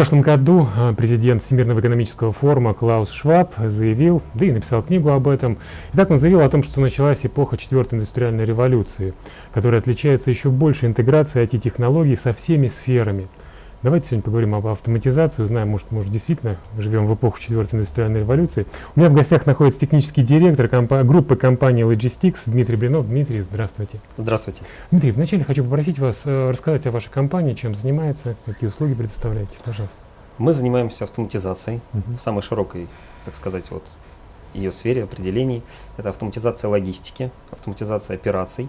прошлом году президент Всемирного экономического форума Клаус Шваб заявил, да и написал книгу об этом, и так он заявил о том, что началась эпоха четвертой индустриальной революции, которая отличается еще большей интеграцией IT-технологий со всеми сферами. Давайте сегодня поговорим об автоматизации, узнаем, может действительно живем в эпоху четвертой индустриальной революции. У меня в гостях находится технический директор группы компании Logistix Дмитрий Блинов. Дмитрий, здравствуйте. Здравствуйте. Дмитрий, вначале хочу попросить вас рассказать о вашей компании, чем занимается, какие услуги предоставляете, пожалуйста. Мы занимаемся автоматизацией в самой широкой, так сказать, вот ее сфере определений. Это автоматизация логистики, автоматизация операций.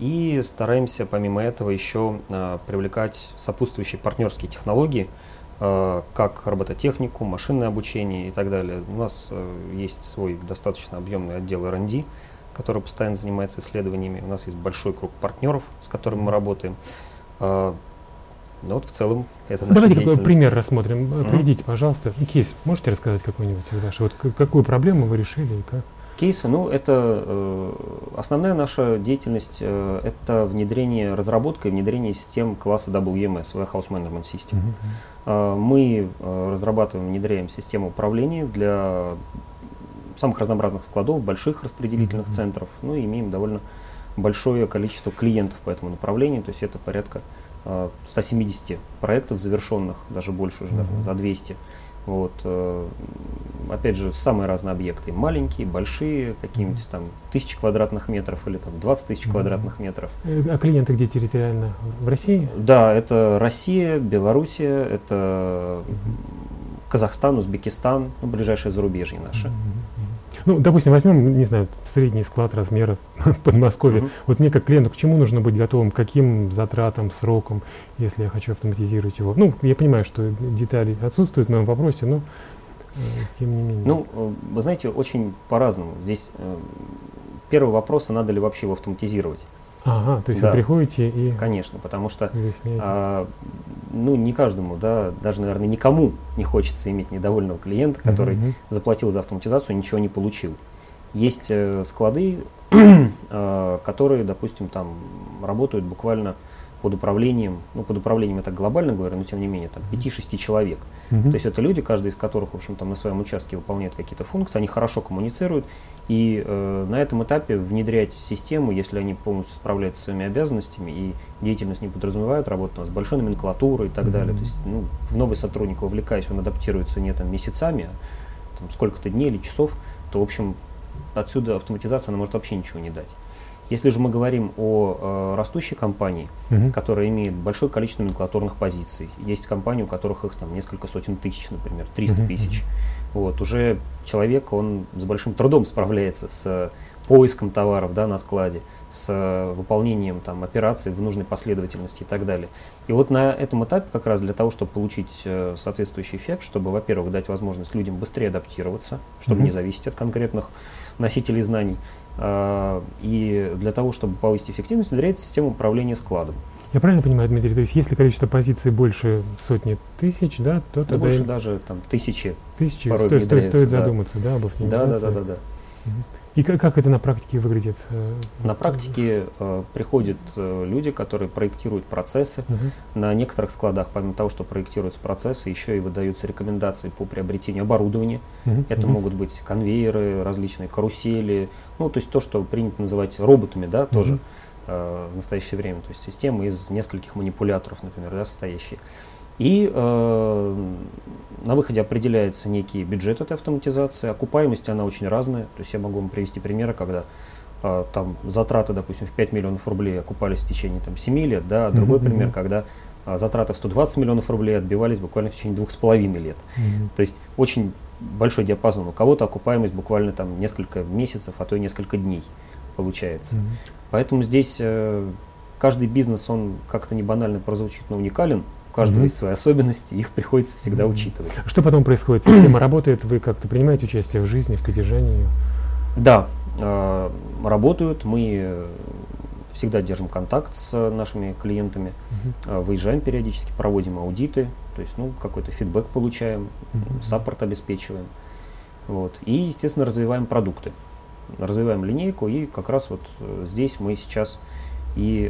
И стараемся помимо этого еще привлекать сопутствующие партнерские технологии, как робототехнику, машинное обучение и так далее. У нас есть свой достаточно объемный отдел R&D, который постоянно занимается исследованиями. У нас есть большой круг партнеров, с которыми мы работаем. Но вот в целом это наша деятельность. Давайте пример рассмотрим. Приведите, пожалуйста, кейс. Можете рассказать какой-нибудь из ваших? Вот какую проблему вы решили и как? Кейсы, ну, это основная наша деятельность, это внедрение, разработка и внедрение систем класса WMS, Warehouse Management System. Мы разрабатываем, внедряем систему управления для самых разнообразных складов, больших распределительных центров, ну и имеем довольно большое количество клиентов по этому направлению, то есть это порядка 170 проектов завершенных, даже больше уже, наверное, за 200. Вот. Опять же, самые разные объекты, маленькие, большие, какие-нибудь там 1000 квадратных метров или там 20 000 квадратных метров. А клиенты где территориально? В России? Да, это Россия, Белоруссия, это Казахстан, Узбекистан, ну, ближайшие зарубежья наши. Ну, допустим, возьмем, не знаю, средний склад размера в Подмосковье. Вот мне как клиенту к чему нужно быть готовым, каким затратам, срокам, если я хочу автоматизировать его? Ну, я понимаю, что детали отсутствуют в моем вопросе, но тем не менее. Ну, вы знаете, очень по-разному. Здесь первый вопрос, надо ли вообще его автоматизировать. Ага, то есть вы приходите и… Конечно, потому что, ну, не каждому, да, даже, наверное, никому не хочется иметь недовольного клиента, который заплатил за автоматизацию и ничего не получил. Есть склады, которые, допустим, там работают буквально под управлением, ну, под управлением я так глобально говорю, но тем не менее, там, 5-6 человек. То есть это люди, каждый из которых, в общем, там, на своем участке выполняет какие-то функции, они хорошо коммуницируют, и на этом этапе внедрять систему, если они полностью справляются со своими обязанностями, и деятельность не подразумевает работу с большой номенклатурой и так далее, то есть, ну, в новый сотрудник вовлекаясь, он адаптируется не там месяцами, а там сколько-то дней или часов, то, в общем, отсюда автоматизация, она может вообще ничего не дать. Если же мы говорим о растущей компании, которая имеет большое количество номенклатурных позиций, есть компании, у которых их там несколько сотен тысяч, например, 300 000, вот, уже человек, он с большим трудом справляется с поиском товаров, да, на складе, с выполнением там операций в нужной последовательности и так далее. И вот на этом этапе как раз для того, чтобы получить соответствующий эффект, чтобы, во-первых, дать возможность людям быстрее адаптироваться, чтобы не зависеть от конкретных носителей знаний, и для того, чтобы повысить эффективность, внедряется система управления складом. Я правильно понимаю, Дмитрий, то есть если количество позиций больше сотни тысяч, да, то тогда… Больше даже там тысячи порой внедряется, стоит задуматься, да, об автоматизации. Да. И как это на практике выглядит? На практике приходят люди, которые проектируют процессы. На некоторых складах, помимо того, что проектируются процессы, еще и выдаются рекомендации по приобретению оборудования. Это могут быть конвейеры, различные карусели, ну, то есть то, что принято называть роботами, да, тоже в настоящее время. То есть системы из нескольких манипуляторов, например, да, состоящие. И на выходе определяется некий бюджет этой автоматизации, окупаемость она очень разная. То есть я могу вам привести примеры, когда там затраты, допустим, в 5 миллионов рублей окупались в течение там, 7 лет, да, другой пример, когда затраты в 120 миллионов рублей отбивались буквально в течение 2,5 лет. То есть очень большой диапазон. У кого-то окупаемость буквально там несколько месяцев, а то и несколько дней получается. Поэтому здесь каждый бизнес, он как-то не банально прозвучит, но уникален. У каждого есть свои особенности, их приходится всегда учитывать. Что потом происходит? Система работает, вы как-то принимаете участие в жизни, в поддержании ее? Да, работают, мы всегда держим контакт с нашими клиентами, выезжаем периодически, проводим аудиты, то есть, ну, какой-то фидбэк получаем, саппорт обеспечиваем, вот, и, естественно, развиваем продукты, развиваем линейку, и как раз вот здесь мы сейчас и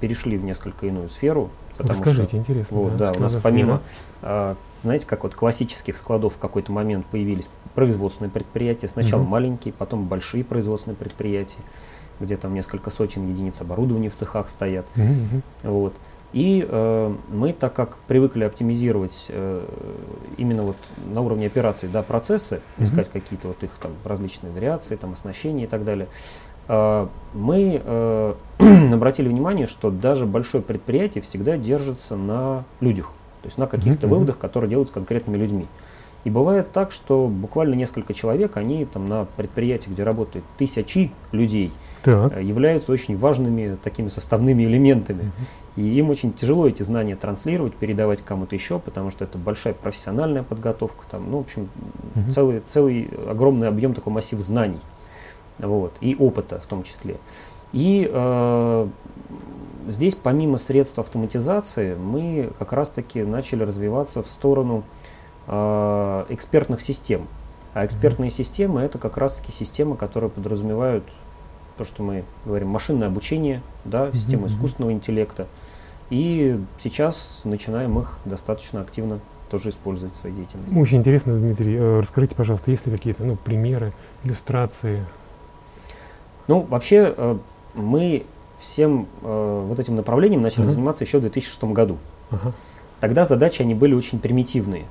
перешли в несколько иную сферу. Расскажите, что, интересно. Вот, да, у нас помимо, знаете, как вот классических складов в какой-то момент появились производственные предприятия. Сначала маленькие, потом большие производственные предприятия, где там несколько сотен единиц оборудования в цехах стоят. Вот. И мы, так как привыкли оптимизировать именно вот на уровне операций, да, процессы, искать какие-то вот их там различные вариации, там оснащения и так далее, мы обратили внимание, что даже большое предприятие всегда держится на людях, то есть на каких-то выводах, которые делаются конкретными людьми. И бывает так, что буквально несколько человек, они там на предприятии, где работают тысячи людей, являются очень важными такими составными элементами. И им очень тяжело эти знания транслировать, передавать кому-то еще, потому что это большая профессиональная подготовка, там, ну, в общем, целый огромный объем, такой массив знаний, вот, и опыта в том числе. И здесь, помимо средств автоматизации, мы как раз-таки начали развиваться в сторону экспертных систем. А экспертные системы — это как раз-таки системы, которые подразумевают то, что мы говорим, машинное обучение, да, система искусственного интеллекта. И сейчас начинаем их достаточно активно тоже использовать в своей деятельности. Очень интересно, Дмитрий. Расскажите, пожалуйста, есть ли какие-то, ну, примеры, иллюстрации? Ну, вообще мы всем вот этим направлением начали заниматься еще в 2006 году. Тогда задачи, они были очень примитивные.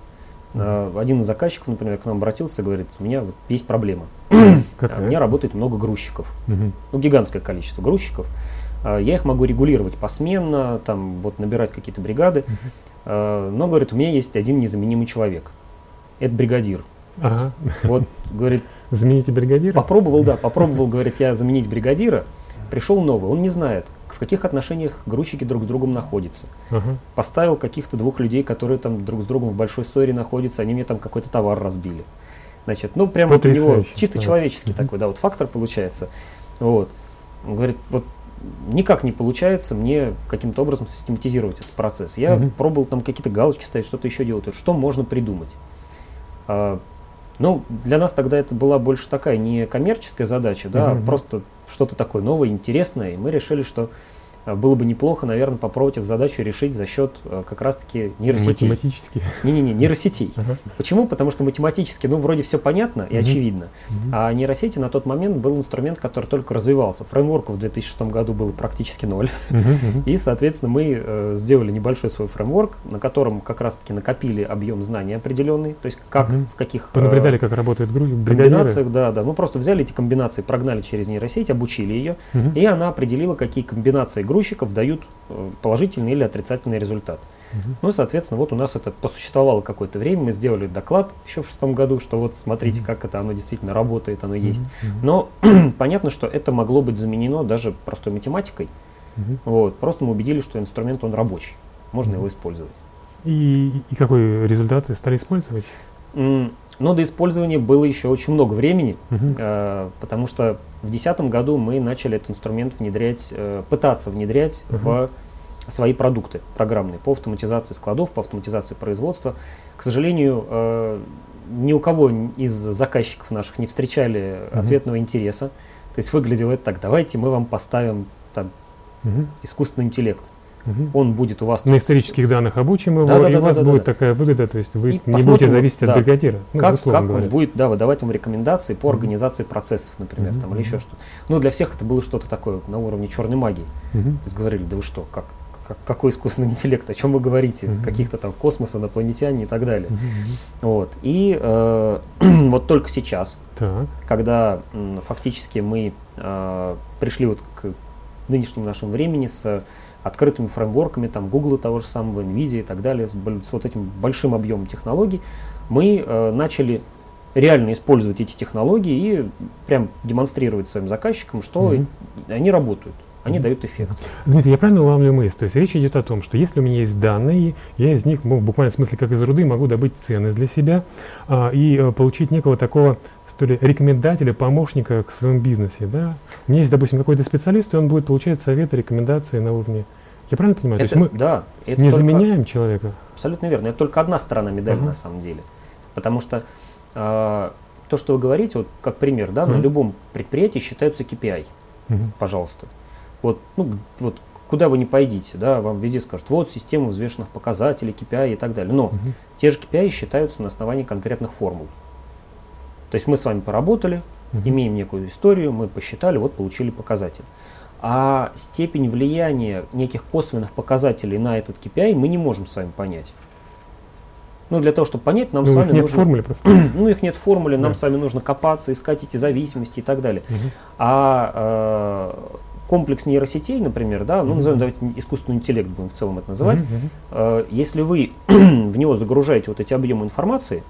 Один из заказчиков, например, к нам обратился и говорит: у меня вот есть проблема. У меня работает много грузчиков. Ну, гигантское количество грузчиков. Я их могу регулировать посменно, там, вот, набирать какие-то бригады. Но, говорит, у меня есть один незаменимый человек. Это бригадир. Вот, говорит, замените бригадира? Попробовал, да, попробовал, говорит, я заменить бригадира. Пришел новый, он не знает, в каких отношениях грузчики друг с другом находятся. Поставил каких-то двух людей, которые там друг с другом в большой ссоре находятся, они мне там какой-то товар разбили. Значит, ну, прямо у него чисто человеческий такой, да, вот фактор получается. Вот. Он говорит, вот никак не получается мне каким-то образом систематизировать этот процесс. Я пробовал там какие-то галочки ставить, что-то еще делать, что можно придумать. Ну, для нас тогда это была больше такая не коммерческая задача, да, а просто что-то такое новое, интересное. И мы решили, что было бы неплохо, наверное, попробовать эту задачу решить за счет как раз-таки нейросетей. Математически? Не-не-не, нейросетей. Почему? Потому что математически, ну, вроде все понятно и очевидно. А нейросети на тот момент был инструмент, который только развивался. Фреймворков в 2006 году было практически ноль. И, соответственно, мы сделали небольшой свой фреймворк, на котором как раз-таки накопили объем знаний определенный, то есть как, в каких… Понаблюдали, как работают комбинациях, да. Мы просто взяли эти комбинации, прогнали через нейросеть, обучили ее, и она определила, какие комбинации грузчиков дают положительный или отрицательный результат. Ну, соответственно, вот у нас это посуществовало какое-то время, мы сделали доклад еще в 2006 году, что вот смотрите, как это оно действительно работает, оно есть. Но понятно, что это могло быть заменено даже простой математикой. Вот, просто мы убедились, что инструмент, он рабочий, можно его использовать. И какой результат стали использовать? Но до использования было еще очень много времени, потому что в 2010 году мы начали этот инструмент внедрять, пытаться внедрять в свои продукты программные по автоматизации складов, по автоматизации производства. К сожалению, ни у кого из заказчиков наших не встречали ответного интереса. То есть выглядело это так: давайте мы вам поставим там, искусственный интеллект. Он будет у вас... На исторических данных обучим его, и у вас будет такая выгода, то есть вы не будете зависеть от бригадира. Как он будет выдавать вам рекомендации по организации процессов, например, там, или еще что-то. Ну, для всех это было что-то такое на уровне черной магии. То есть говорили, да вы что, какой искусственный интеллект, о чем вы говорите, каких-то там в космосе, инопланетяне и так далее. Вот. И вот только сейчас, когда фактически мы пришли вот к нынешнему нашему времени с открытыми фреймворками, там, Google того же самого, NVIDIA и так далее, с вот этим большим объемом технологий, мы начали реально использовать эти технологии и прям демонстрировать своим заказчикам, что они работают, они дают эффект. Дмитрий, я правильно уловлю мысль? То есть речь идет о том, что если у меня есть данные, я из них, ну, буквально в смысле как из руды, могу добыть ценность для себя и получить некого такого рекомендателя, помощника к своему бизнесе, да? У меня есть, допустим, какой-то специалист, и он будет получать советы, рекомендации на уровне. Я правильно понимаю? Это, то есть мы, да, это не заменяем человека? Абсолютно верно. Это только одна сторона медали на самом деле. Потому что то, что вы говорите, вот как пример, да, на любом предприятии считаются KPI. Пожалуйста. Вот, ну, вот куда вы не пойдите, да, вам везде скажут, вот система взвешенных показателей, KPI и так далее. Но те же KPI считаются на основании конкретных формул. То есть мы с вами поработали, имеем некую историю, мы посчитали, вот получили показатель. А степень влияния неких косвенных показателей на этот KPI мы не можем с вами понять. Ну, для того, чтобы понять, нам с вами нужно... Их нет в формуле просто. Ну, их нет в формуле, нам с вами нужно копаться, искать эти зависимости и так далее. А комплекс нейросетей, например, да, ну, назовем, давайте искусственный интеллект будем в целом это называть, если вы в него загружаете вот эти объемы информации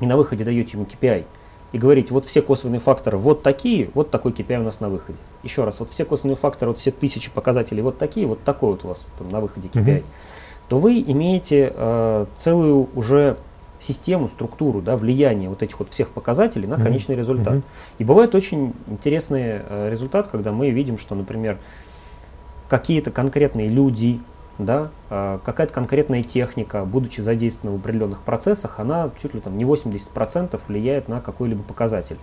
и на выходе даете ему KPI, и говорить, вот все косвенные факторы вот такие, вот такой KPI у нас на выходе. Еще раз, вот все косвенные факторы, вот все 1000 показателей вот такие, вот такой вот у вас там на выходе KPI, то вы имеете целую уже систему, структуру, да, влияния вот этих вот всех показателей на конечный результат. И бывает очень интересный результат, когда мы видим, что, например, какие-то конкретные люди, да, какая-то конкретная техника, будучи задействована в определенных процессах, она чуть ли там не 80% влияет на какой-либо показатель.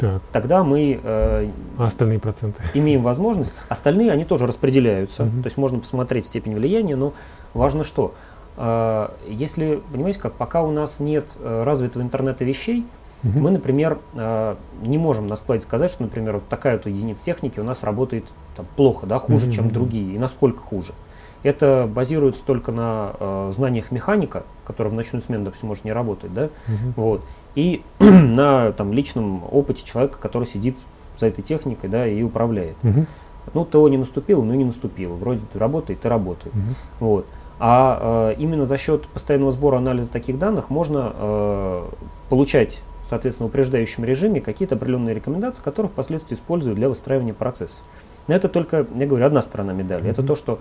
Так. Тогда мы остальные проценты имеем возможность. Остальные, они тоже распределяются. То есть можно посмотреть степень влияния, но важно что? Если, понимаете, как пока у нас нет развитого интернета вещей, мы, например, не можем на складе сказать, что, например, вот такая-то единица техники у нас работает там, плохо, да, хуже, чем другие. И насколько хуже? Это базируется только на знаниях механика, который в ночную смену, допустим, может не работать, да? Вот. И на там, личном опыте человека, который сидит за этой техникой, да, и управляет. Ну, ТО не наступило, ну не наступило. Вроде работает и работает. Вот. А именно за счет постоянного сбора анализа таких данных можно получать, соответственно, в упреждающем режиме какие-то определенные рекомендации, которые впоследствии используют для выстраивания процесса. Но это только, я говорю, одна сторона медали. Это то, что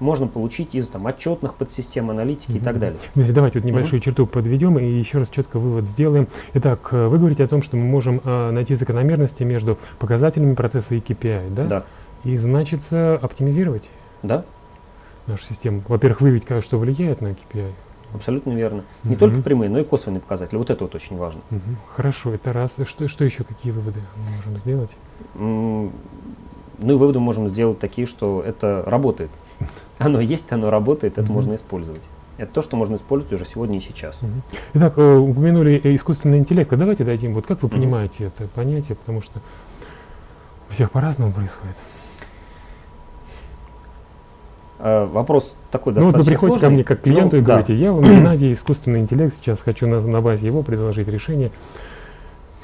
можно получить из там, отчетных подсистем аналитики и так далее. Давайте вот небольшую черту подведем и еще раз четко вывод сделаем. Итак, вы говорите о том, что мы можем найти закономерности между показателями процесса и KPI, да? Да. И значит, оптимизировать нашу систему. Во-первых, выявить, что влияет на KPI. Абсолютно верно. Не только прямые, но и косвенные показатели. Вот это вот очень важно. Хорошо, это раз. Что еще, какие выводы мы можем сделать? Ну и выводы можем сделать такие, что это работает. Оно есть, оно работает, это можно использовать. Это то, что можно использовать уже сегодня и сейчас. Итак, упомянули искусственный интеллект. Давайте дадим, вот как вы понимаете это понятие, потому что у всех по-разному происходит. Вопрос такой достаточно сложный. Вы приходите ко мне как клиенту и говорите, я вам, Геннадий, искусственный интеллект, сейчас хочу на базе его предложить решение,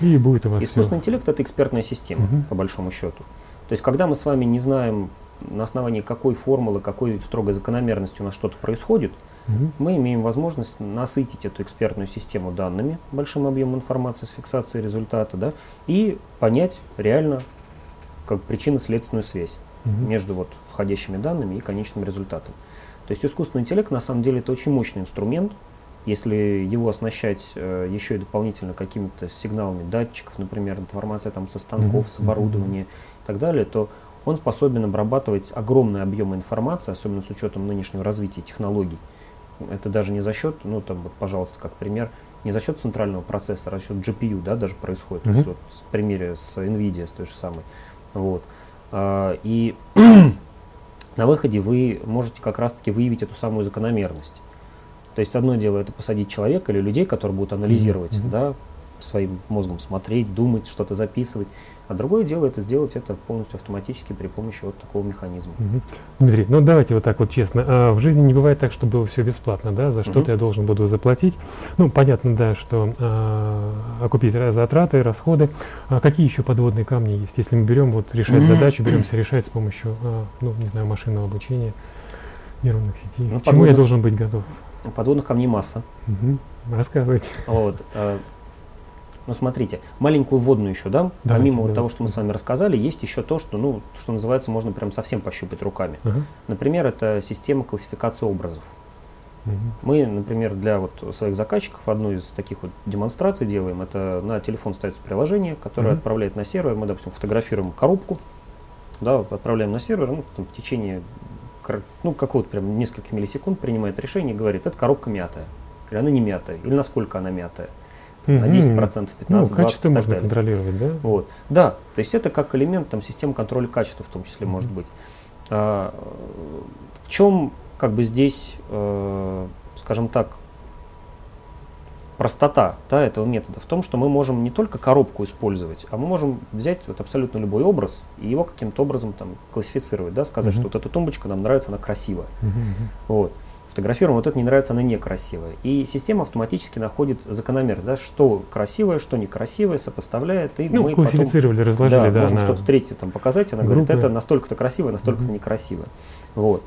и будет у вас искусственный интеллект — это экспертная система, по большому счету. То есть, когда мы с вами не знаем, на основании какой формулы, какой строгой закономерности у нас что-то происходит, мы имеем возможность насытить эту экспертную систему данными, большим объемом информации с фиксацией результата, да, и понять реально как причинно-следственную связь между вот входящими данными и конечным результатом. То есть искусственный интеллект на самом деле это очень мощный инструмент, если его оснащать еще и дополнительно какими-то сигналами датчиков, например, информация там, со станков, с оборудования и так далее, то он способен обрабатывать огромные объемы информации, особенно с учетом нынешнего развития технологий. Это даже не за счет, ну там, вот, пожалуйста, как пример, не за счет центрального процессора, а за счет GPU, да, даже происходит, то есть, вот, в примере с NVIDIA, с той же самой. Вот. И на выходе вы можете как раз-таки выявить эту самую закономерность. То есть одно дело это посадить человека или людей, которые будут анализировать, да, своим мозгом смотреть, думать, что-то записывать. А другое дело это сделать это полностью автоматически при помощи вот такого механизма. Дмитрий, ну давайте вот так вот честно. В жизни не бывает так, что было все бесплатно, да? За что-то я должен буду заплатить. Ну, понятно, да, что окупить затраты, расходы. А какие еще подводные камни есть? Если мы берем, вот решать задачу, беремся решать с помощью, ну, не знаю, машинного обучения, нейронных сетей. Ну, к чему я должен быть готов? Подводных камней масса. Рассказывайте. Вот. Ну, смотрите, маленькую вводную еще дам. Давайте, помимо того, что мы с вами рассказали, есть еще то, что, ну, что называется, можно прям совсем пощупать руками. Например, это система классификации образов. Мы, например, для вот своих заказчиков одну из таких вот демонстраций делаем. Это на телефон ставится приложение, которое отправляет на сервер. Мы, допустим, фотографируем коробку, да, отправляем на сервер, ну, там, в течение какого-то прям нескольких миллисекунд принимает решение и говорит, это коробка мятая, или она не мятая, или насколько она мятая. На 10%, 15%, ну, 20% качество и так можно контролировать, да? Вот. Да, то есть это как элемент там, системы контроля качества в том числе может быть. В чем как бы здесь, скажем так, простота, да, этого метода? В том, что мы можем не только коробку использовать, а мы можем взять вот абсолютно любой образ и его каким-то образом там классифицировать, да, сказать, что вот эта тумбочка нам нравится, она красивая. Вот. Фотографируем, вот это не нравится, она некрасивая. И система автоматически находит закономерность, да, что красивое, что некрасивое, сопоставляет. И мы классифицировали, потом, разложили. Да, можно что-то третье там показать, она группы. Говорит, это настолько-то красивое, настолько-то некрасивое. Вот.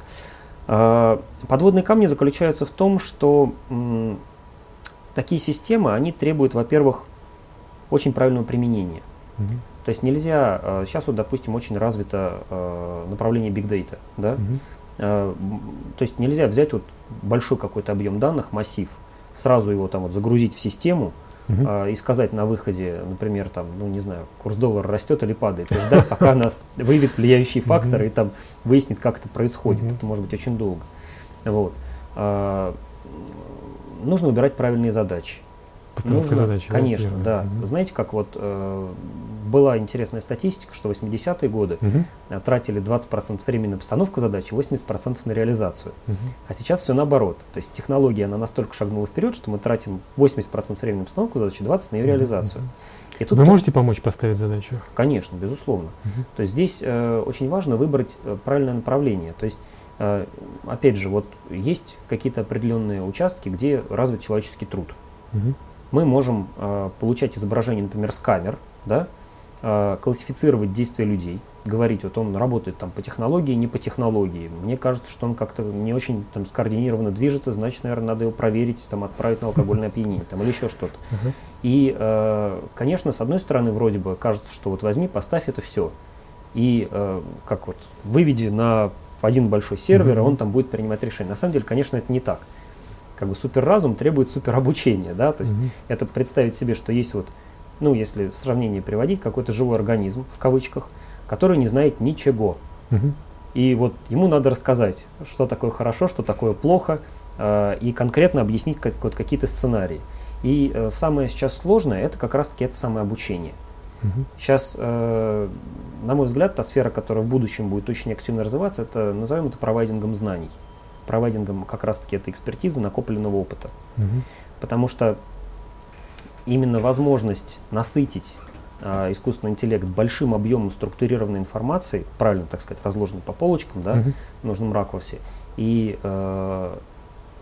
Подводные камни заключаются в том, что такие системы, они требуют, во-первых, очень правильного применения. То есть нельзя, сейчас вот, допустим, очень развито направление Big Data, да? То есть нельзя взять вот большой какой-то объем данных, массив, сразу его там вот загрузить в систему и сказать на выходе, например, там, ну не знаю, курс доллара растет или падает, и ждать, пока нас выявит влияющие факторы и там выяснит, как это происходит. Это может быть очень долго. Вот. Нужно выбирать правильные задачи. Постановка задачи. Конечно, да. Знаете, как вот была интересная статистика, что 80-е годы тратили 20% времени на постановку задачи, 80% на реализацию. А сейчас все наоборот. То есть технология, она настолько шагнула вперед, что мы тратим 80% времени на постановку задачи, 20% на ее реализацию. И тут вы можете помочь поставить задачу? Конечно, безусловно. То есть здесь очень важно выбрать правильное направление. То есть опять же, вот есть какие-то определенные участки, где развит человеческий труд. Мы можем получать изображение, например, с камер, да, классифицировать действия людей, говорить, вот он работает там по технологии, не по технологии. Мне кажется, что он как-то не очень там скоординированно движется, значит, наверное, надо его проверить, там, отправить на алкогольное опьянение там, или еще что-то. И, конечно, с одной стороны, вроде бы кажется, что вот возьми, поставь это все. И как вот выведи на один большой сервер, и он там будет принимать решение. На самом деле, конечно, это не так. Как бы суперразум требует суперобучения, да, то есть это представить себе, что есть вот, ну, если сравнение приводить, какой-то живой организм, в кавычках, который не знает ничего. И вот ему надо рассказать, что такое хорошо, что такое плохо, и конкретно объяснить вот какие-то сценарии. И самое сейчас сложное, это как раз-таки это самое обучение. Сейчас, на мой взгляд, та сфера, которая в будущем будет очень активно развиваться, это, назовем это, провайдингом знаний. Провайдингом как раз-таки этой экспертизы, накопленного опыта. Потому что именно возможность насытить искусственный интеллект большим объемом структурированной информации, правильно, так сказать, разложенной по полочкам, да, в нужном ракурсе, и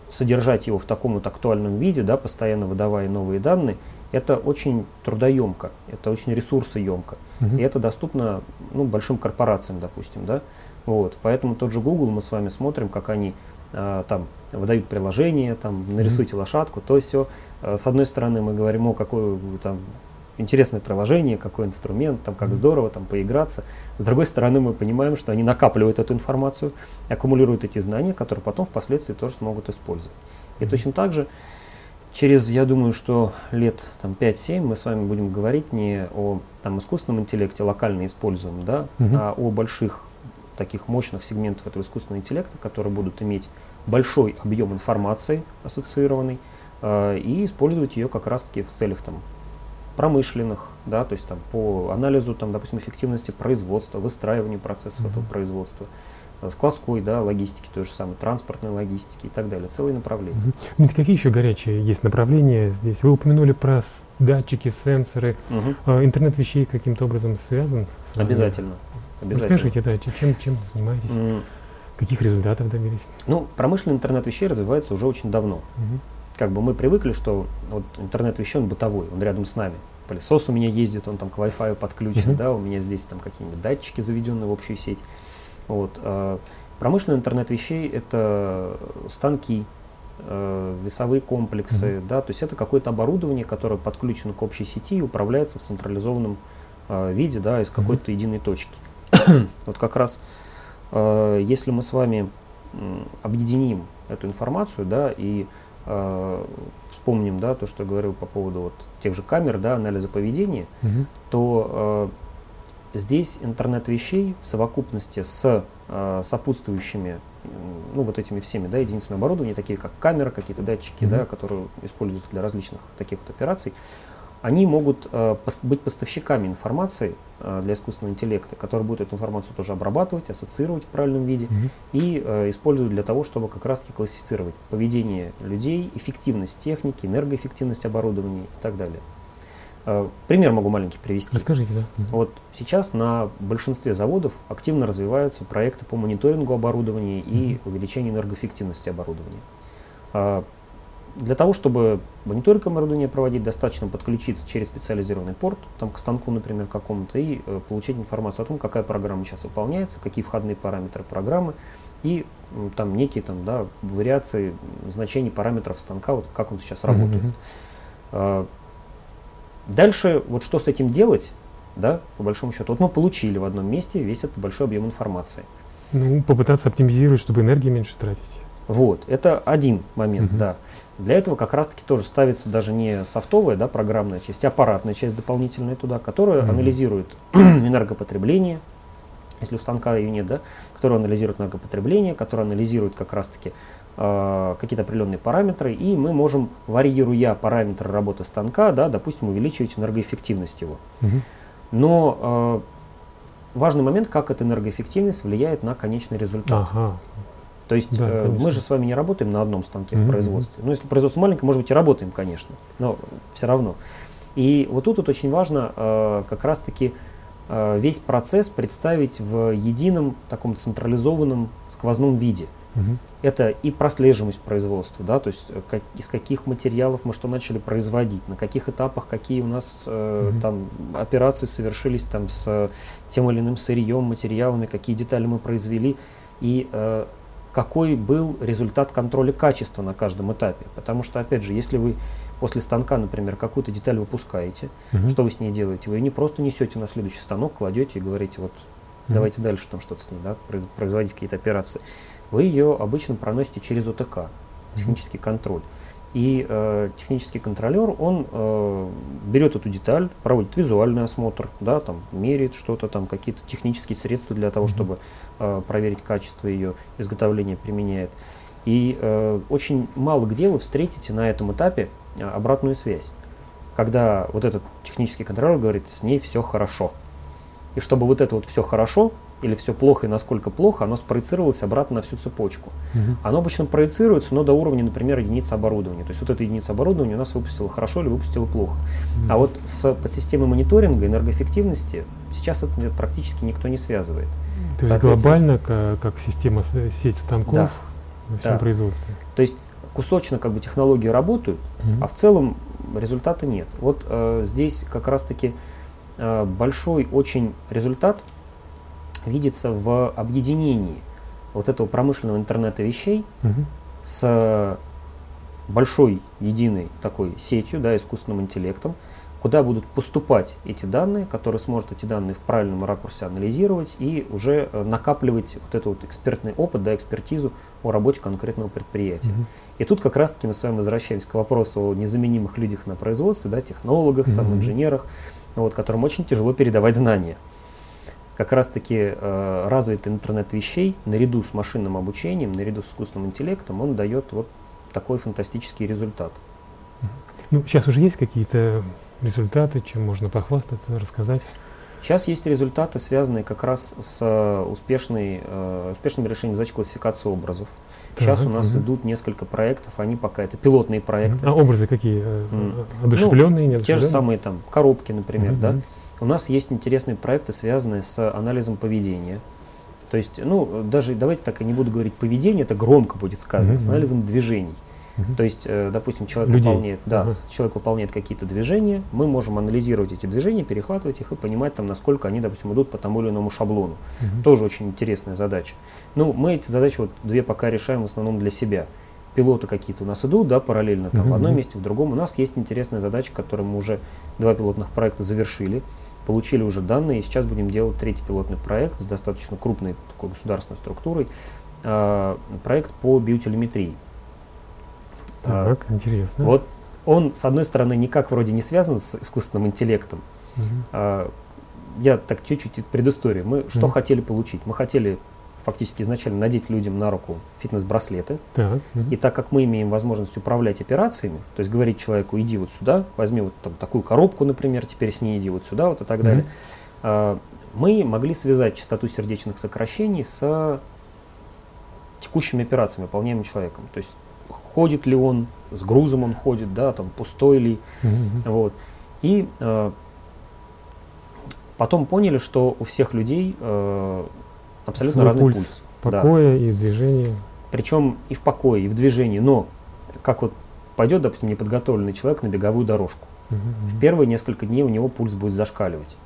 содержать его в таком вот актуальном виде, да, постоянно выдавая новые данные, это очень трудоемко, это очень ресурсоемко. И это доступно, ну, большим корпорациям, допустим, да. Вот, поэтому тот же Google, мы с вами смотрим, как они там выдают приложение, там, нарисуйте лошадку, то все. С одной стороны, мы говорим, о, какое там интересное приложение, какой инструмент, там, как здорово там поиграться. С другой стороны, мы понимаем, что они накапливают эту информацию, аккумулируют эти знания, которые потом впоследствии тоже смогут использовать. И точно так же через, я думаю, что лет 5-7 мы с вами будем говорить не о там искусственном интеллекте, локально используемом, да, а о больших таких мощных сегментов этого искусственного интеллекта, которые будут иметь большой объем информации ассоциированной и использовать ее как раз-таки в целях там промышленных, да, то есть там по анализу там, допустим, эффективности производства, выстраиванию процессов этого производства, складской, да, логистики, то же самое, транспортной логистики и так далее, целые направления. Какие еще горячие есть направления здесь? Вы упомянули про датчики, сенсоры, интернет вещей каким-то образом связан? Обязательно. Расскажите, да, чем занимаетесь, каких результатов добились? Ну, промышленный интернет вещей развивается уже очень давно. Как бы мы привыкли, что вот интернет вещей, он бытовой, он рядом с нами. Пылесос у меня ездит, он там к Wi-Fi подключен, да, у меня здесь там какие-нибудь датчики заведены в общую сеть. Вот. Промышленный интернет вещей — это станки, весовые комплексы, да, то есть это какое-то оборудование, которое подключено к общей сети и управляется в централизованном виде, да, из какой-то единой точки. Вот как раз, если мы с вами объединим эту информацию, да, и вспомним, да, то, что я говорил по поводу вот тех же камер, да, анализа поведения, то здесь интернет вещей в совокупности с сопутствующими, ну, вот этими всеми, да, единицами оборудования, такие как камера, какие-то датчики, да, которые используются для различных таких вот операций, они могут быть поставщиками информации для искусственного интеллекта, который будет эту информацию тоже обрабатывать, ассоциировать в правильном виде и использовать для того, чтобы как раз-таки классифицировать поведение людей, эффективность техники, энергоэффективность оборудования и так далее. Пример могу маленький привести. Расскажите, да. Вот сейчас на большинстве заводов активно развиваются проекты по мониторингу оборудования и увеличению энергоэффективности оборудования. Для того, чтобы мониторинг оборудования проводить, достаточно подключиться через специализированный порт, там к станку, например, какому-то, и получить информацию о том, какая программа сейчас выполняется, какие входные параметры программы и там некие там, да, вариации значений параметров станка, вот как он сейчас работает. Дальше, вот что с этим делать, да, по большому счету, вот мы получили в одном месте весь этот большой объем информации. Ну, попытаться оптимизировать, чтобы энергии меньше тратить. Вот, это один момент, да. Для этого как раз-таки тоже ставится даже не софтовая, да, программная часть, а аппаратная часть дополнительная туда, которая анализирует энергопотребление, если у станка ее нет, да, которая анализирует энергопотребление, которая анализирует как раз-таки какие-то определенные параметры, и мы можем, варьируя параметры работы станка, да, допустим, увеличивать энергоэффективность его. Но важный момент, как эта энергоэффективность влияет на конечный результат. То есть да, мы же с вами не работаем на одном станке в производстве. Ну, если производство маленькое, может быть, и работаем, конечно, но все равно. И вот тут вот очень важно как раз-таки весь процесс представить в едином, таком централизованном, сквозном виде. Это и прослеживаемость производства, да, то есть из каких материалов мы что начали производить, на каких этапах какие у нас там, операции совершились там, с тем или иным сырьем, материалами, какие детали мы произвели. И какой был результат контроля качества на каждом этапе. Потому что, опять же, если вы после станка, например, какую-то деталь выпускаете, что вы с ней делаете? Вы ее не просто несете на следующий станок, кладете и говорите, вот давайте дальше там что-то с ней, да, производить какие-то операции. Вы ее обычно проносите через ОТК, технический контроль. И технический контролер, он берет эту деталь, проводит визуальный осмотр, да, там, меряет что-то, там, какие-то технические средства для того, чтобы проверить качество ее изготовления, применяет. И очень мало где вы встретите на этом этапе обратную связь, когда вот этот технический контролер говорит, с ней все хорошо. И чтобы вот это вот все хорошо или все плохо и насколько плохо, оно спроецировалось обратно на всю цепочку. Оно обычно проецируется, но до уровня, например, единицы оборудования. То есть вот эта единица оборудования у нас выпустила хорошо или выпустила плохо. А вот с подсистемой мониторинга энергоэффективности сейчас это практически никто не связывает. То есть глобально, как система, сеть станков на всем производстве. То есть кусочно как бы технологии работают, а в целом результата нет. Вот здесь как раз-таки большой очень результат видится в объединении вот этого промышленного интернета вещей с большой единой такой сетью, да, искусственным интеллектом, куда будут поступать эти данные, которые сможет эти данные в правильном ракурсе анализировать и уже накапливать вот этот вот экспертный опыт, да, экспертизу о работе конкретного предприятия. И тут как раз-таки мы с вами возвращаемся к вопросу о незаменимых людях на производстве, да, технологах, там, инженерах, вот, которым очень тяжело передавать знания. Как раз-таки развитый интернет вещей наряду с машинным обучением, наряду с искусственным интеллектом, он дает вот такой фантастический результат. Ну, сейчас уже есть какие-то результаты, чем можно похвастаться, рассказать? Сейчас есть результаты, связанные как раз с успешным решением задач классификации образов. Сейчас у нас идут несколько проектов, они пока это пилотные проекты. А образы какие? Одушевленные, неодушевленные? Те же самые там коробки, например, да. У нас есть интересные проекты, связанные с анализом поведения. То есть, ну, даже давайте так, я не буду говорить поведение, это громко будет сказано, с анализом движений. То есть, допустим, человек выполняет какие-то движения, мы можем анализировать эти движения, перехватывать их и понимать, там, насколько они, допустим, идут по тому или иному шаблону. Тоже очень интересная задача. Ну, мы эти задачи вот две пока решаем в основном для себя. Пилоты какие-то у нас идут, да, параллельно там, в одном месте, в другом. У нас есть интересная задача, которую мы уже два пилотных проекта завершили, получили уже данные, и сейчас будем делать третий пилотный проект с достаточно крупной такой государственной структурой, проект по биотелеметрии. Так, интересно. Вот он, с одной стороны, никак вроде не связан с искусственным интеллектом. Я так чуть-чуть предысторию. Мы что хотели получить? Мы хотели фактически изначально надеть людям на руку фитнес-браслеты. И так как мы имеем возможность управлять операциями, то есть говорить человеку, иди вот сюда, возьми вот там такую коробку, например, теперь с ней иди вот сюда, вот и так далее, мы могли связать частоту сердечных сокращений с текущими операциями, выполняемыми человеком. То есть ходит ли он, с грузом он ходит, да, там пустой ли. Вот. И потом поняли, что у всех людей абсолютно разный пульс. Покоя и движения. Причем и в покое, и в движении. Но как вот пойдет, допустим, неподготовленный человек на беговую дорожку. В первые несколько дней у него пульс будет зашкаливать.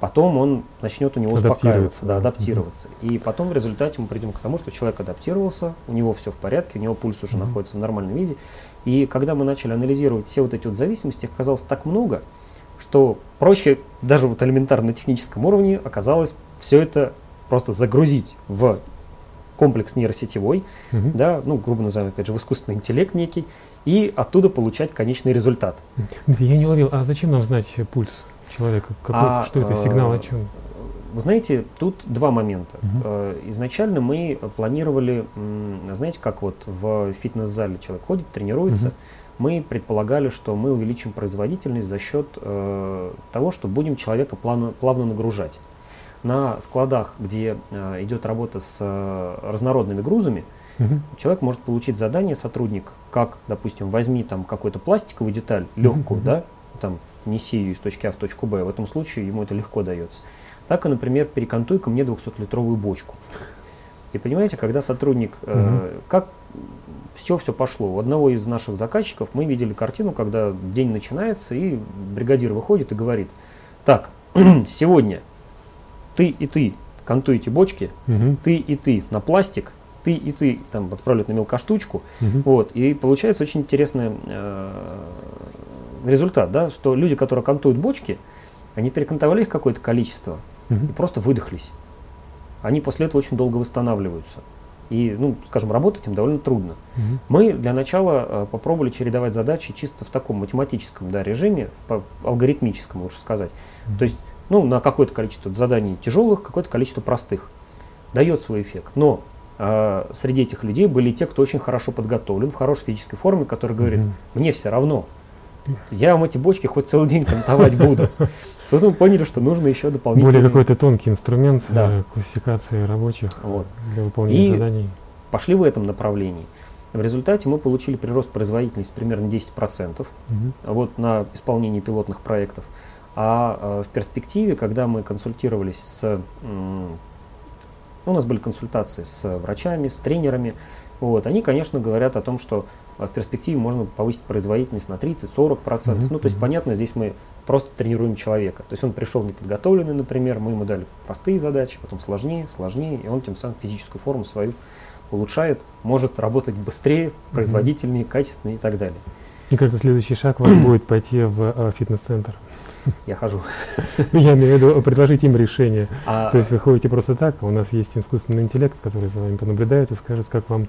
Потом он начнет у него успокаиваться, да, адаптироваться. И потом в результате мы придем к тому, что человек адаптировался, у него все в порядке, у него пульс уже находится в нормальном виде. И когда мы начали анализировать все вот эти вот зависимости, их оказалось так много, что проще даже вот элементарно на техническом уровне оказалось все это просто загрузить в комплекс нейросетевой, да, ну, грубо назовем, опять же, в искусственный интеллект некий, и оттуда получать конечный результат. Я не ловил, а зачем нам знать пульс человека? Какой, что это, сигнал о чем? Вы знаете, тут два момента. Изначально мы планировали, знаете, как вот в фитнес-зале человек ходит, тренируется, мы предполагали, что мы увеличим производительность за счет того, что будем человека плавно нагружать. На складах, где идет работа с разнородными грузами, человек может получить задание, сотрудник, как, допустим, возьми там какую-то пластиковую деталь, легкую, да, там, неси ее из точки А в точку Б, в этом случае ему это легко дается. Так и, например, перекантуй ко мне 200-литровую бочку. И понимаете, когда сотрудник, с чего все пошло? У одного из наших заказчиков мы видели картину, когда день начинается, и бригадир выходит и говорит, так, сегодня ты и ты кантуете бочки, ты и ты на пластик, ты и ты там отправляют на мелкоштучку. Вот, и получается очень интересный результат, да, что люди, которые кантуют бочки, они перекантовали их какое-то количество и просто выдохлись. Они после этого очень долго восстанавливаются. И, ну, скажем, работать им довольно трудно. Мы для начала попробовали чередовать задачи чисто в таком математическом, да, режиме, алгоритмическом, лучше сказать. То есть, ну, на какое-то количество заданий тяжелых, какое-то количество простых. Дает свой эффект. Но среди этих людей были те, кто очень хорошо подготовлен, в хорошей физической форме, который говорит, мне все равно. Я вам эти бочки хоть целый день кантовать буду. Тут мы поняли, что нужно еще дополнительно. Более какой-то тонкий инструмент классификации рабочих для выполнения заданий. И пошли в этом направлении. В результате мы получили прирост производительности примерно 10% вот на исполнении пилотных проектов. А в перспективе, когда мы консультировались с... У нас были консультации с врачами, с тренерами. Вот, они, конечно, говорят о том, что в перспективе можно повысить производительность на 30-40%. Ну, то есть, понятно, здесь мы просто тренируем человека. То есть, он пришел неподготовленный, например, мы ему дали простые задачи, потом сложнее, и он тем самым физическую форму свою улучшает, может работать быстрее, производительнее, качественнее и так далее. И как-то следующий шаг вам будет пойти в фитнес-центр. Я хожу. Я имею в виду предложить им решение. То есть вы ходите просто так, у нас есть искусственный интеллект, который за вами понаблюдает и скажет, как вам,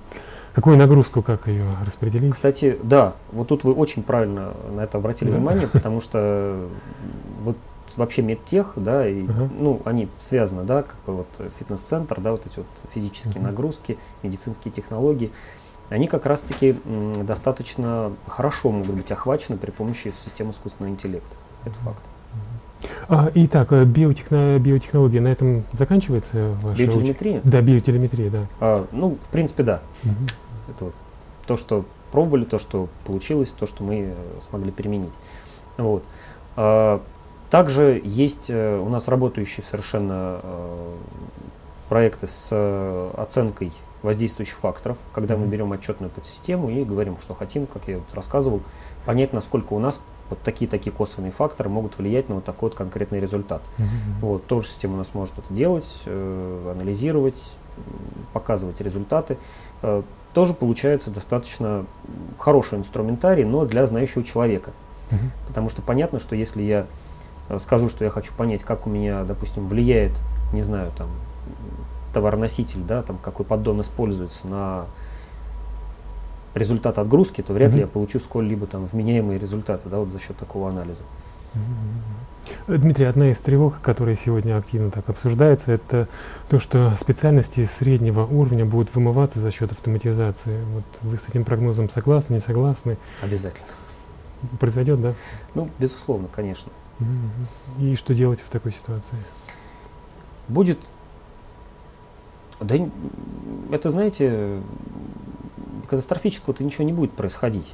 какую нагрузку, как ее распределить. Кстати, да, вот тут вы очень правильно на это обратили внимание, потому что вот вообще медтех, да, и, ну, они связаны, да, как бы вот фитнес-центр, да, вот эти вот физические нагрузки, медицинские технологии. Они как раз-таки достаточно хорошо могут быть охвачены при помощи системы искусственного интеллекта. Это факт. Итак, биотехнология на этом заканчивается? Биотелеметрия? Да, биотелеметрия, да. Ну, в принципе, да. Это вот то, что пробовали, то, что получилось, то, что мы смогли применить. Вот. Также есть у нас работающие совершенно проекты с оценкой воздействующих факторов, когда мы берем отчетную подсистему и говорим, что хотим, как я вот рассказывал, понять, насколько у нас вот такие косвенные факторы могут влиять на вот такой вот конкретный результат. Вот, тоже система у нас может это делать, анализировать, показывать результаты. Тоже получается достаточно хороший инструментарий, но для знающего человека. Потому что понятно, что если я скажу, что я хочу понять, как у меня, допустим, влияет, не знаю, там, товарноситель, да, там, какой поддон используется на результат отгрузки, то вряд ли я получу сколь-либо там вменяемые результаты, да, вот за счет такого анализа. Дмитрий, одна из тревог, которая сегодня активно так обсуждается, это то, что специальности среднего уровня будут вымываться за счет автоматизации. Вот вы с этим прогнозом согласны, не согласны? Обязательно. Произойдет, да? Ну, безусловно, конечно. И что делать в такой ситуации? Будет... Да, это, знаете, катастрофического-то ничего не будет происходить.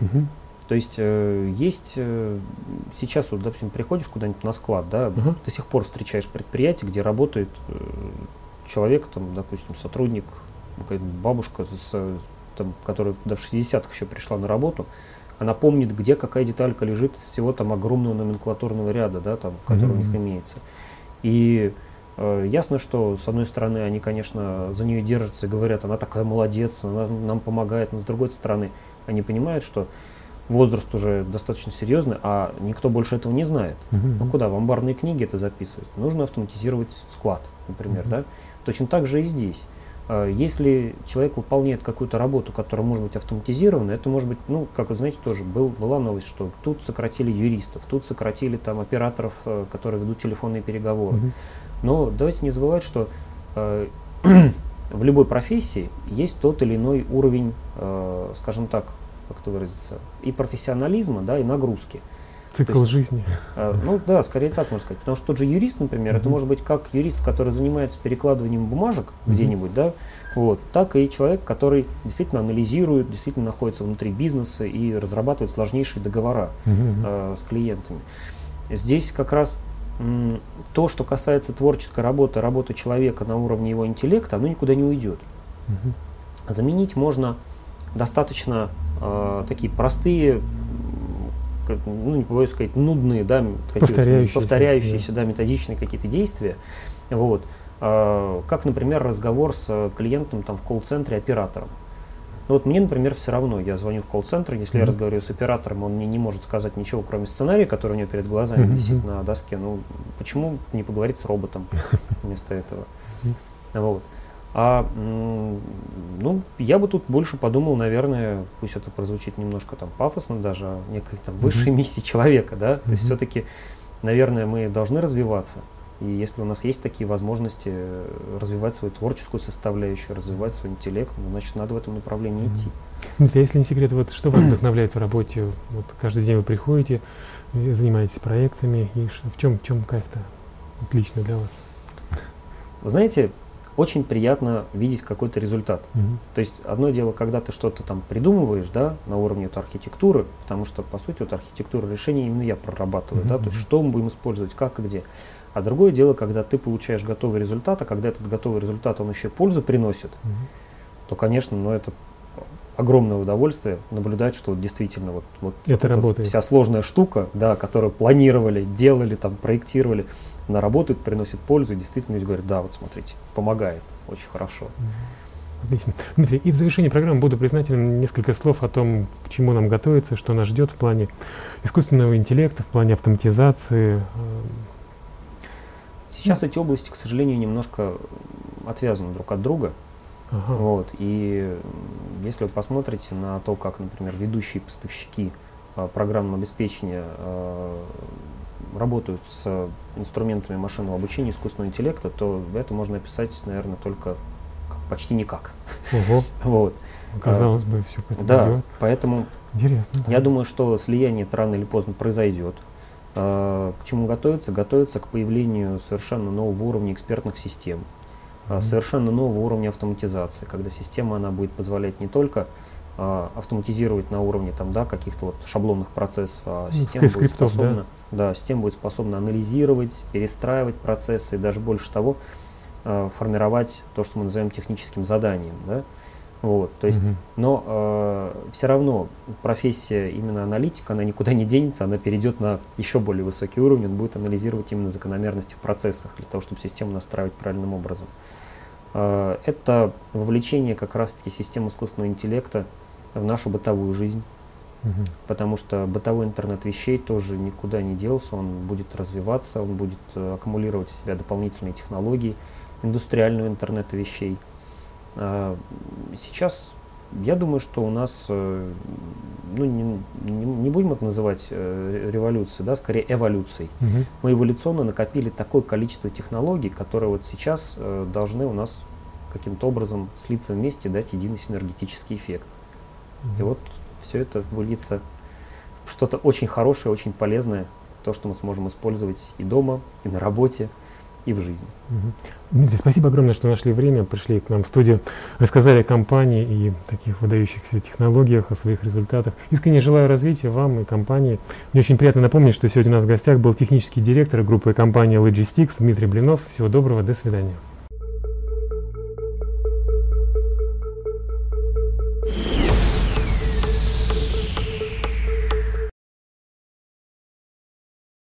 То есть сейчас, вот, допустим, приходишь куда-нибудь на склад, да, до сих пор встречаешь предприятие, где работает человек, там, допустим, сотрудник, какая-то бабушка, которая в 60-х еще пришла на работу, она помнит, где какая деталька лежит из всего там огромного номенклатурного ряда, да, там, который у них имеется. И ясно, что с одной стороны они, конечно, за нее держатся и говорят, она такая молодец, она нам помогает, но с другой стороны они понимают, что возраст уже достаточно серьезный, а никто больше этого не знает. Ну куда, в амбарные книги это записывать? Нужно автоматизировать склад, например. Да? Точно так же и здесь. Если человек выполняет какую-то работу, которая может быть автоматизирована, это может быть, ну, как вы знаете, тоже была новость, что тут сократили юристов, тут сократили там операторов, которые ведут телефонные переговоры. Но давайте не забывать, что в любой профессии есть тот или иной уровень, скажем так, как это выразиться, и профессионализма, да, и нагрузки. Цикл жизни. Ну да, скорее так можно сказать. Потому что тот же юрист, например, это может быть как юрист, который занимается перекладыванием бумажек где-нибудь, да, вот, так и человек, который действительно анализирует, действительно находится внутри бизнеса и разрабатывает сложнейшие договора с клиентами. Здесь как раз то, что касается творческой работы, работы человека на уровне его интеллекта, оно никуда не уйдет. Заменить можно достаточно такие простые, ну, не побоюсь сказать, нудные, да, повторяющиеся да, методичные какие-то действия. Вот. Как, например, разговор с клиентом там, в колл-центре оператором. Ну, вот мне, например, все равно, я звоню в колл-центр, если я разговариваю с оператором, он мне не может сказать ничего, кроме сценария, который у него перед глазами висит на доске. Ну, почему не поговорить с роботом вместо этого? Вот. Ну, я бы тут больше подумал, наверное, пусть это прозвучит немножко там пафосно даже, о некой там высшей миссии человека, да, то есть все-таки, наверное, мы должны развиваться, и если у нас есть такие возможности развивать свою творческую составляющую, развивать свой интеллект, ну, значит, надо в этом направлении идти. Дмитрий, если не секрет, вот что вас вдохновляет в работе? Вот каждый день вы приходите, занимаетесь проектами, и в чем кайф-то отлично для вас? Вы знаете, очень приятно видеть какой-то результат. То есть одно дело, когда ты что-то там придумываешь, да, на уровне вот архитектуры, потому что, по сути, вот архитектуру решения именно я прорабатываю, да, то есть что мы будем использовать, как и где. А другое дело, когда ты получаешь готовый результат, а когда этот готовый результат, он еще и пользу приносит, то, конечно, ну, это огромное удовольствие наблюдать, что действительно вот эта вся сложная штука, да, которую планировали, делали, там, проектировали, она работает, приносит пользу, и действительно люди говорят, да, вот смотрите, помогает, очень хорошо. Отлично. Дмитрий, и в завершении программы буду признателен несколько слов о том, к чему нам готовиться, что нас ждет в плане искусственного интеллекта, в плане автоматизации. Сейчас эти области, к сожалению, немножко отвязаны друг от друга. Вот. И если вы посмотрите на то, как, например, ведущие поставщики программного обеспечения работают с инструментами машинного обучения, искусственного интеллекта, то это можно описать, наверное, только почти никак. Вот. Казалось бы, все по этому делу. Да, поэтому я думаю, что слияние это рано или поздно произойдет. К чему готовиться? Готовиться к появлению совершенно нового уровня экспертных систем. Совершенно нового уровня автоматизации, когда система она будет позволять не только автоматизировать на уровне там, да, каких-то вот шаблонных процессов, а система будет способна, да? Да, система будет способна анализировать, перестраивать процессы и даже больше того, формировать то, что мы называем техническим заданием. Да? Вот, то есть, но все равно профессия именно аналитика, она никуда не денется, она перейдет на еще более высокий уровень, он будет анализировать именно закономерности в процессах, для того, чтобы систему настраивать правильным образом. Это вовлечение как раз-таки систем искусственного интеллекта в нашу бытовую жизнь, потому что бытовой интернет вещей тоже никуда не делся, он будет развиваться, он будет аккумулировать в себя дополнительные технологии индустриального интернета вещей. Сейчас Я думаю, что у нас, ну, не будем это называть революцией, да, скорее эволюцией. Угу. Мы эволюционно накопили такое количество технологий, которые вот сейчас должны у нас каким-то образом слиться вместе и дать единый синергетический эффект. Угу. И вот все это выльется в что-то очень хорошее, очень полезное, то, что мы сможем использовать и дома, и на работе, и в жизни. Дмитрий, спасибо огромное, что нашли время, пришли к нам в студию, рассказали о компании и таких выдающихся технологиях, о своих результатах. Искренне желаю развития вам и компании. Мне очень приятно напомнить, что сегодня у нас в гостях был технический директор группы и компании Logistix Дмитрий Блинов. Всего доброго, до свидания.